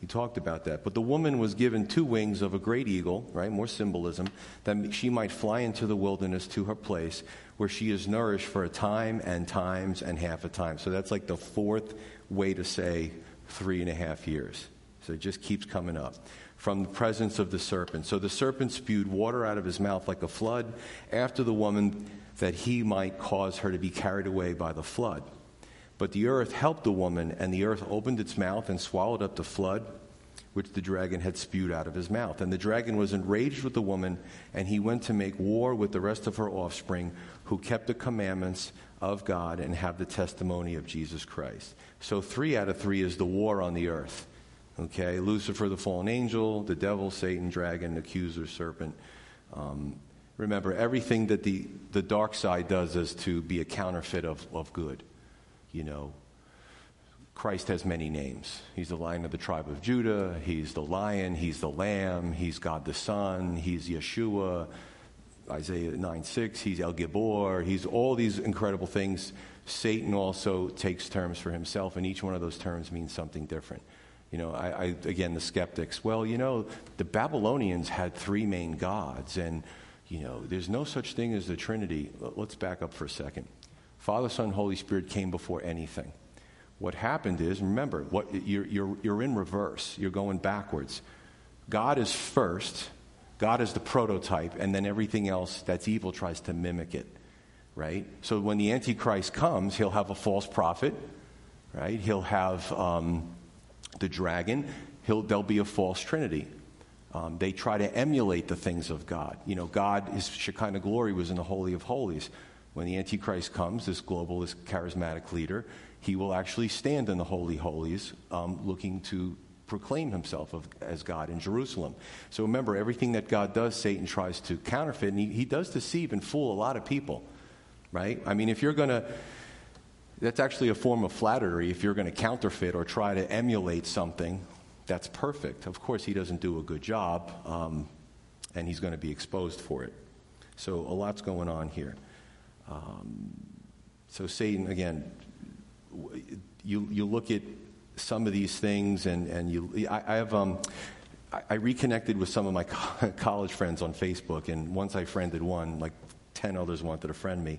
We talked about that. But the woman was given two wings of a great eagle, right, more symbolism, that she might fly into the wilderness to her place where she is nourished for a time and times and half a time. So that's like the fourth way to say three and a half years. So it just keeps coming up. From the presence of the serpent. So the serpent spewed water out of his mouth like a flood after the woman that he might cause her to be carried away by the flood. But the earth helped the woman, and the earth opened its mouth and swallowed up the flood which the dragon had spewed out of his mouth. And the dragon was enraged with the woman, and he went to make war with the rest of her offspring who kept the commandments of God and have the testimony of Jesus Christ. So three out of three is the war on the earth. Okay, Lucifer, the fallen angel, the devil, Satan, dragon, accuser, serpent. Um, remember, everything that the, the dark side does is to be a counterfeit of, of good. You know, Christ has many names. He's the Lion of the tribe of Judah. He's the Lion. He's the Lamb. He's God the Son. He's Yeshua. Isaiah nine six. He's El Gibor. He's all these incredible things. Satan also takes terms for himself, and each one of those terms means something different. You know, I, I again, the skeptics, well, you know, the Babylonians had three main gods, and, you know, there's no such thing as the Trinity. Let's back up for a second. Father, Son, Holy Spirit came before anything. What happened is, remember, what you're, you're, you're in reverse. You're going backwards. God is first. God is the prototype, and then everything else that's evil tries to mimic it, right? So when the Antichrist comes, he'll have a false prophet, right? He'll have... Um, the dragon, he'll, there'll be a false trinity. Um, they try to emulate the things of God. You know, God, his Shekinah glory was in the Holy of Holies. When the Antichrist comes, this global, this charismatic leader, he will actually stand in the Holy Holies um, looking to proclaim himself of, as God in Jerusalem. So remember, everything that God does, Satan tries to counterfeit, and he, he does deceive and fool a lot of people, right? I mean, if you're going to, that's actually a form of flattery. If you're going to counterfeit or try to emulate something, that's perfect. Of course, he doesn't do a good job, um, and he's going to be exposed for it. So a lot's going on here. Um, so Satan, again, you you look at some of these things, and, and you I, I have um I, I reconnected with some of my co- college friends on Facebook, and once I friended one, like ten others wanted to friend me,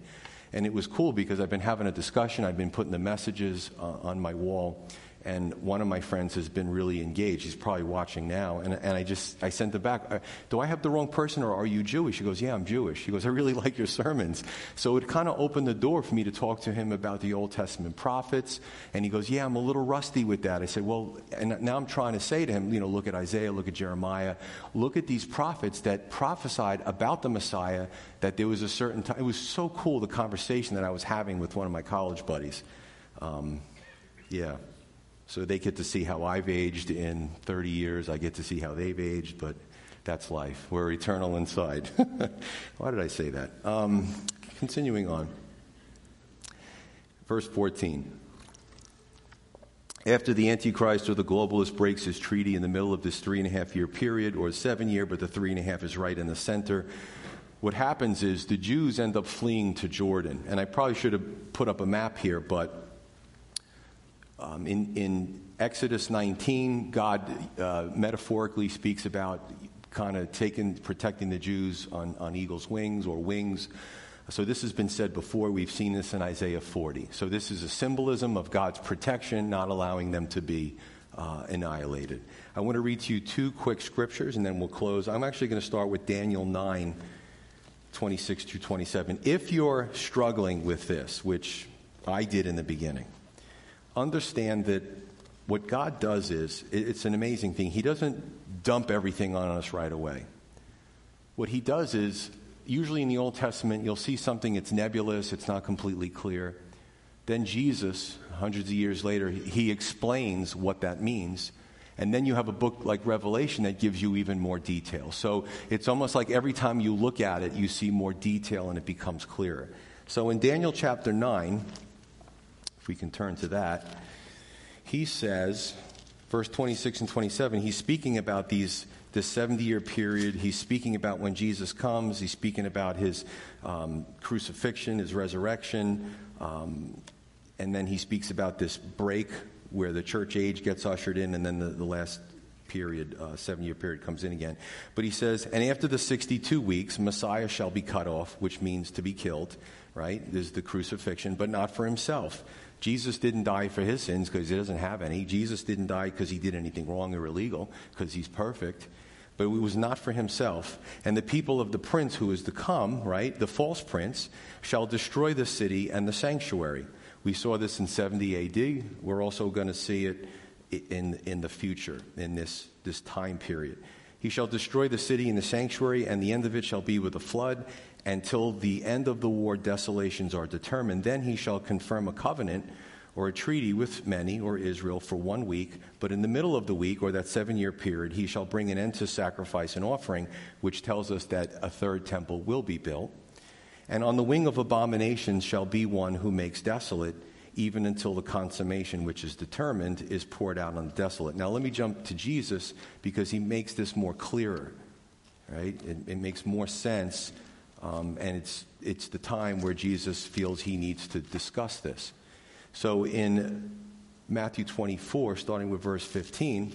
and it was cool because I've been having a discussion. I've been putting the messages uh, on my wall, and one of my friends has been really engaged. He's probably watching now, and and I just I sent him back. Do I have the wrong person, or are you Jewish? He goes, yeah, I'm Jewish. He goes, I really like your sermons. So it kind of opened the door for me to talk to him about the Old Testament prophets, and he goes, yeah, I'm a little rusty with that. I said, well, and now I'm trying to say to him, you know, look at Isaiah, look at Jeremiah, look at these prophets that prophesied about the Messiah, that there was a certain time. It was so cool, the conversation that I was having with one of my college buddies. Um, yeah. So they get to see how I've aged in thirty years. I get to see how they've aged, but that's life. We're eternal inside. Why did I say that? Um, continuing on. Verse fourteen. After the Antichrist or the globalist breaks his treaty in the middle of this three and a half year period, or seven year, but the three and a half is right in the center, what happens is the Jews end up fleeing to Jordan. And I probably should have put up a map here, but Um, in, in Exodus nineteen, God uh, metaphorically speaks about kind of taking, protecting the Jews on, on eagle's wings or wings. So this has been said before. We've seen this in Isaiah forty. So this is a symbolism of God's protection, not allowing them to be uh, annihilated. I want to read to you two quick scriptures, and then we'll close. I'm actually going to start with Daniel nine, twenty-six through twenty-seven. If you're struggling with this, which I did in the beginning, understand that what God does is, it's an amazing thing. He doesn't dump everything on us right away. What he does is, usually in the Old Testament, you'll see something, it's nebulous, it's not completely clear. Then Jesus, hundreds of years later, he explains what that means. And then you have a book like Revelation that gives you even more detail. So it's almost like every time you look at it, you see more detail and it becomes clearer. So in Daniel chapter nine, if we can turn to that, he says, verse twenty-six and twenty-seven, he's speaking about these this seventy-year period. He's speaking about when Jesus comes. He's speaking about his um, crucifixion, his resurrection. Um, and then he speaks about this break where the church age gets ushered in, and then the, the last period, uh, seven-year period, comes in again. But he says, and after the sixty-two weeks, Messiah shall be cut off, which means to be killed, right? This is the crucifixion, but not for himself. Jesus didn't die for his sins because he doesn't have any. Jesus didn't die because he did anything wrong or illegal, because he's perfect. But it was not for himself. And the people of the prince who is to come, right, the false prince, shall destroy the city and the sanctuary. We saw this in seventy A D. We're also going to see it in in the future, in this, this time period. He shall destroy the city and the sanctuary, and the end of it shall be with a flood. Until the end of the war, desolations are determined. Then he shall confirm a covenant or a treaty with many, or Israel, for one week. But in the middle of the week, or that seven-year period, he shall bring an end to sacrifice and offering, which tells us that a third temple will be built. And on the wing of abominations shall be one who makes desolate, even until the consummation, which is determined, is poured out on the desolate. Now let me jump to Jesus, because he makes this more clearer, right? It, it makes more sense. Um, and it's it's the time where Jesus feels he needs to discuss this. So in Matthew twenty-four, starting with verse fifteen,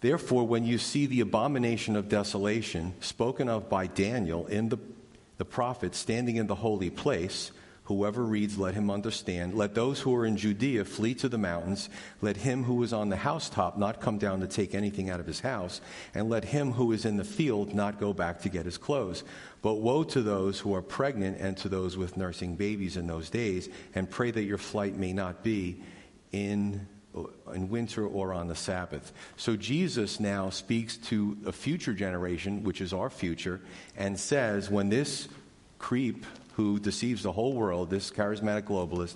therefore, when you see the abomination of desolation spoken of by Daniel in the, the prophet standing in the holy place, whoever reads, let him understand. Let those who are in Judea flee to the mountains. Let him who is on the housetop not come down to take anything out of his house. And let him who is in the field not go back to get his clothes. But woe to those who are pregnant and to those with nursing babies in those days. And pray that your flight may not be in in winter or on the Sabbath. So Jesus now speaks to a future generation, which is our future, and says when this creep who deceives the whole world, this charismatic globalist,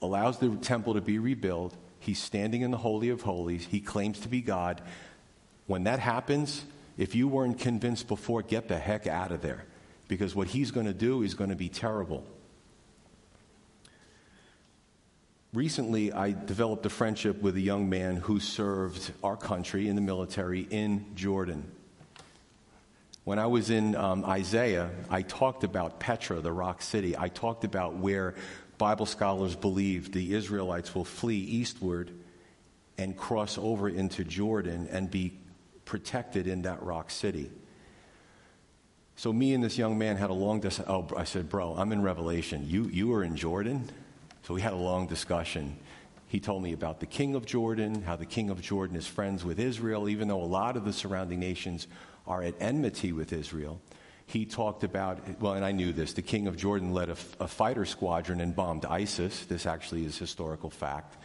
allows the temple to be rebuilt, he's standing in the Holy of Holies, he claims to be God. When that happens, if you weren't convinced before, get the heck out of there, because what he's going to do is going to be terrible. Recently, I developed a friendship with a young man who served our country in the military in Jordan. When I was in um, Isaiah, I talked about Petra, the rock city. I talked about where Bible scholars believe the Israelites will flee eastward and cross over into Jordan and be protected in that rock city. So me and this young man had a long dis- Oh, I said, bro, I'm in Revelation. You, you are in Jordan? So we had a long discussion. He told me about the king of Jordan, how the king of Jordan is friends with Israel, even though a lot of the surrounding nations are at enmity with Israel. He talked about, well, and I knew this, the king of Jordan led a, a fighter squadron and bombed ISIS. This actually is historical fact.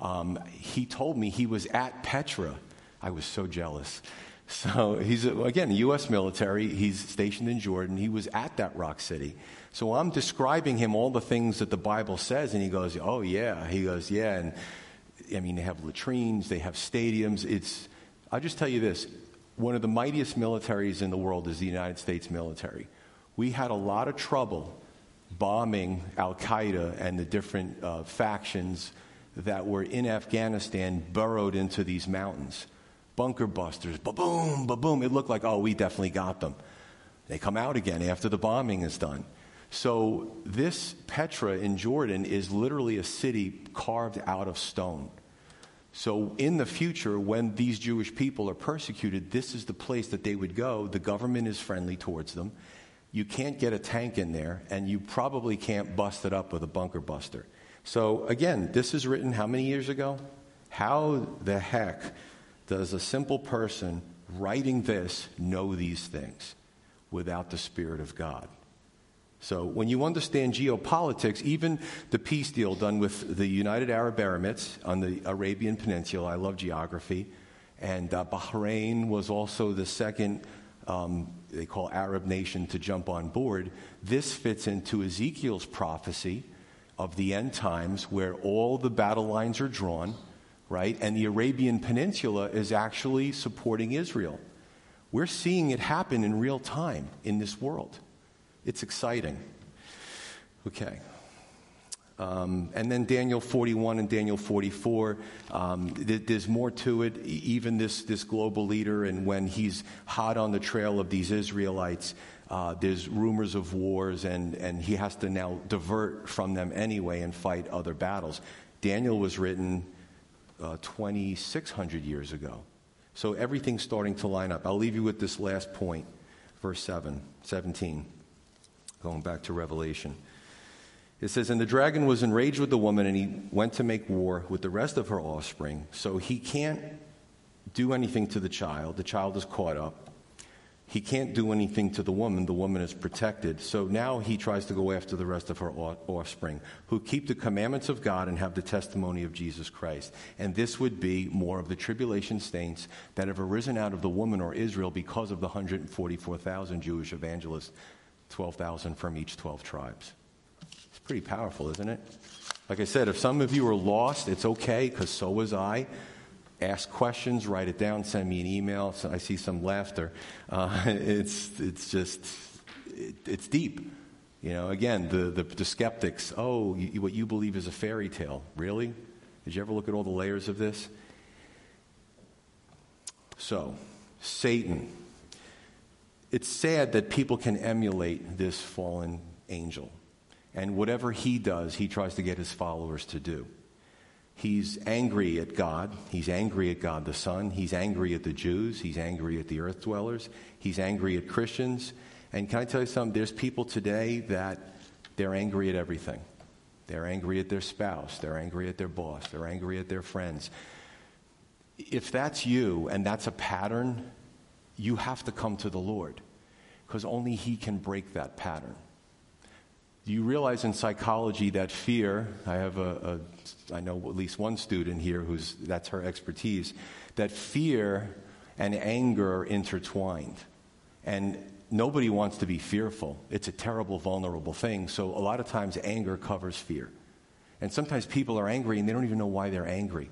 Um, he told me he was at Petra. I was so jealous. So he's, again, U S military. He's stationed in Jordan. He was at that rock city. So I'm describing him all the things that the Bible says, and he goes, oh, yeah. He goes, yeah. And, I mean, they have latrines. They have stadiums. It's, I'll just tell you this. One of the mightiest militaries in the world is the United States military. We had a lot of trouble bombing Al-Qaeda and the different uh, factions that were in Afghanistan burrowed into these mountains. Bunker busters, ba-boom, ba-boom. It looked like, oh, we definitely got them. They come out again after the bombing is done. So this Petra in Jordan is literally a city carved out of stone. So in the future, when these Jewish people are persecuted, this is the place that they would go. The government is friendly towards them. You can't get a tank in there, and you probably can't bust it up with a bunker buster. So again, this is written how many years ago? How the heck does a simple person writing this know these things without the Spirit of God? So when you understand geopolitics, even the peace deal done with the United Arab Emirates on the Arabian Peninsula, I love geography, and uh, Bahrain was also the second, um, they call Arab nation to jump on board. This fits into Ezekiel's prophecy of the end times where all the battle lines are drawn. Right? And the Arabian Peninsula is actually supporting Israel. We're seeing it happen in real time in this world. It's exciting. Okay. Um, and then Daniel forty-one and Daniel forty-four. Um, th- there's more to it. E- even this, this global leader, and when he's hot on the trail of these Israelites, uh, there's rumors of wars, and, and he has to now divert from them anyway and fight other battles. Daniel was written Uh, twenty-six hundred years ago. So everything's starting to line up. I'll leave you with this last point, verse seven, seventeen, going back to Revelation. It says, and the dragon was enraged with the woman, and he went to make war with the rest of her offspring. So he can't do anything to the child. The child is caught up. He can't do anything to the woman. The woman is protected. So now he tries to go after the rest of her offspring, who keep the commandments of God and have the testimony of Jesus Christ. And this would be more of the tribulation saints that have arisen out of the woman or Israel because of the one hundred forty-four thousand Jewish evangelists, twelve thousand from each twelve tribes. It's pretty powerful, isn't it? Like I said, if some of you are lost, it's okay, because so was I. Ask questions, write it down, send me an email. So I see some laughter. Uh, it's it's just, it, it's deep. You know, again, the, the, the skeptics, oh, you, what you believe is a fairy tale. Really? Did you ever look at all the layers of this? So, Satan. It's sad that people can emulate this fallen angel. And whatever he does, he tries to get his followers to do. He's angry at God. He's angry at God the Son. He's angry at the Jews. He's angry at the earth dwellers. He's angry at Christians. And can I tell you something? There's people today that they're angry at everything. They're angry at their spouse. They're angry at their boss. They're angry at their friends. If that's you and that's a pattern, you have to come to the Lord, because only He can break that pattern. You realize in psychology that fear, I have a, a, I know at least one student here who's, that's her expertise, that fear and anger are intertwined. And nobody wants to be fearful. It's a terrible, vulnerable thing. So a lot of times anger covers fear. And sometimes people are angry and they don't even know why they're angry.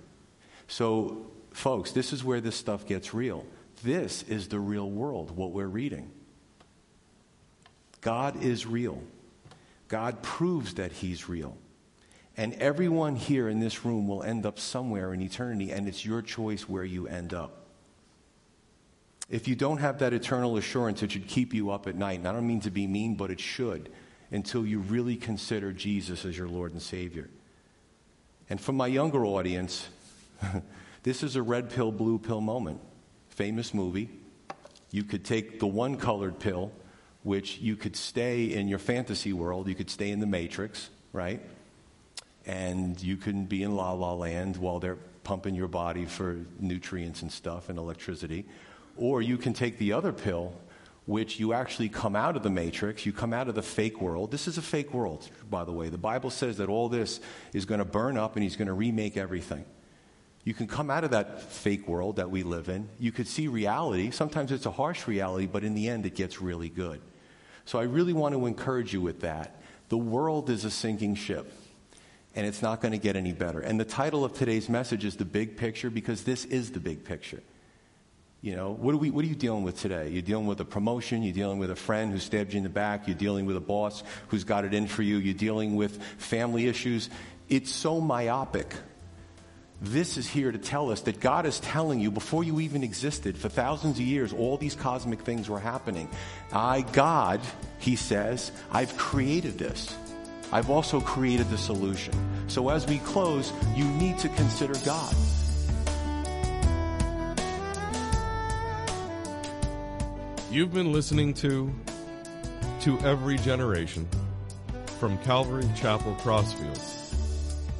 So, folks, this is where this stuff gets real. This is the real world, what we're reading. God is real. God proves that he's real. And everyone here in this room will end up somewhere in eternity, and it's your choice where you end up. If you don't have that eternal assurance, it should keep you up at night. And I don't mean to be mean, but it should, until you really consider Jesus as your Lord and Savior. And for my younger audience, this is a red pill, blue pill moment. Famous movie. You could take the one colored pill, which you could stay in your fantasy world. You could stay in the Matrix, right? And you can be in La La Land while they're pumping your body for nutrients and stuff and electricity. Or you can take the other pill, which you actually come out of the Matrix. You come out of the fake world. This is a fake world, by the way. The Bible says that all this is going to burn up and he's going to remake everything. You can come out of that fake world that we live in. You could see reality. Sometimes it's a harsh reality, but in the end it gets really good. So I really want to encourage you with that. The world is a sinking ship, and it's not going to get any better. And the title of today's message is The Big Picture, because this is the big picture. You know, what are, we, what are you dealing with today? You're dealing with a promotion. You're dealing with a friend who stabbed you in the back. You're dealing with a boss who's got it in for you. You're dealing with family issues. It's so myopic. This is here to tell us that God is telling you, before you even existed, for thousands of years, all these cosmic things were happening. I, God, he says, I've created this. I've also created the solution. So as we close, you need to consider God. You've been listening to To Every Generation from Calvary Chapel Crossfields.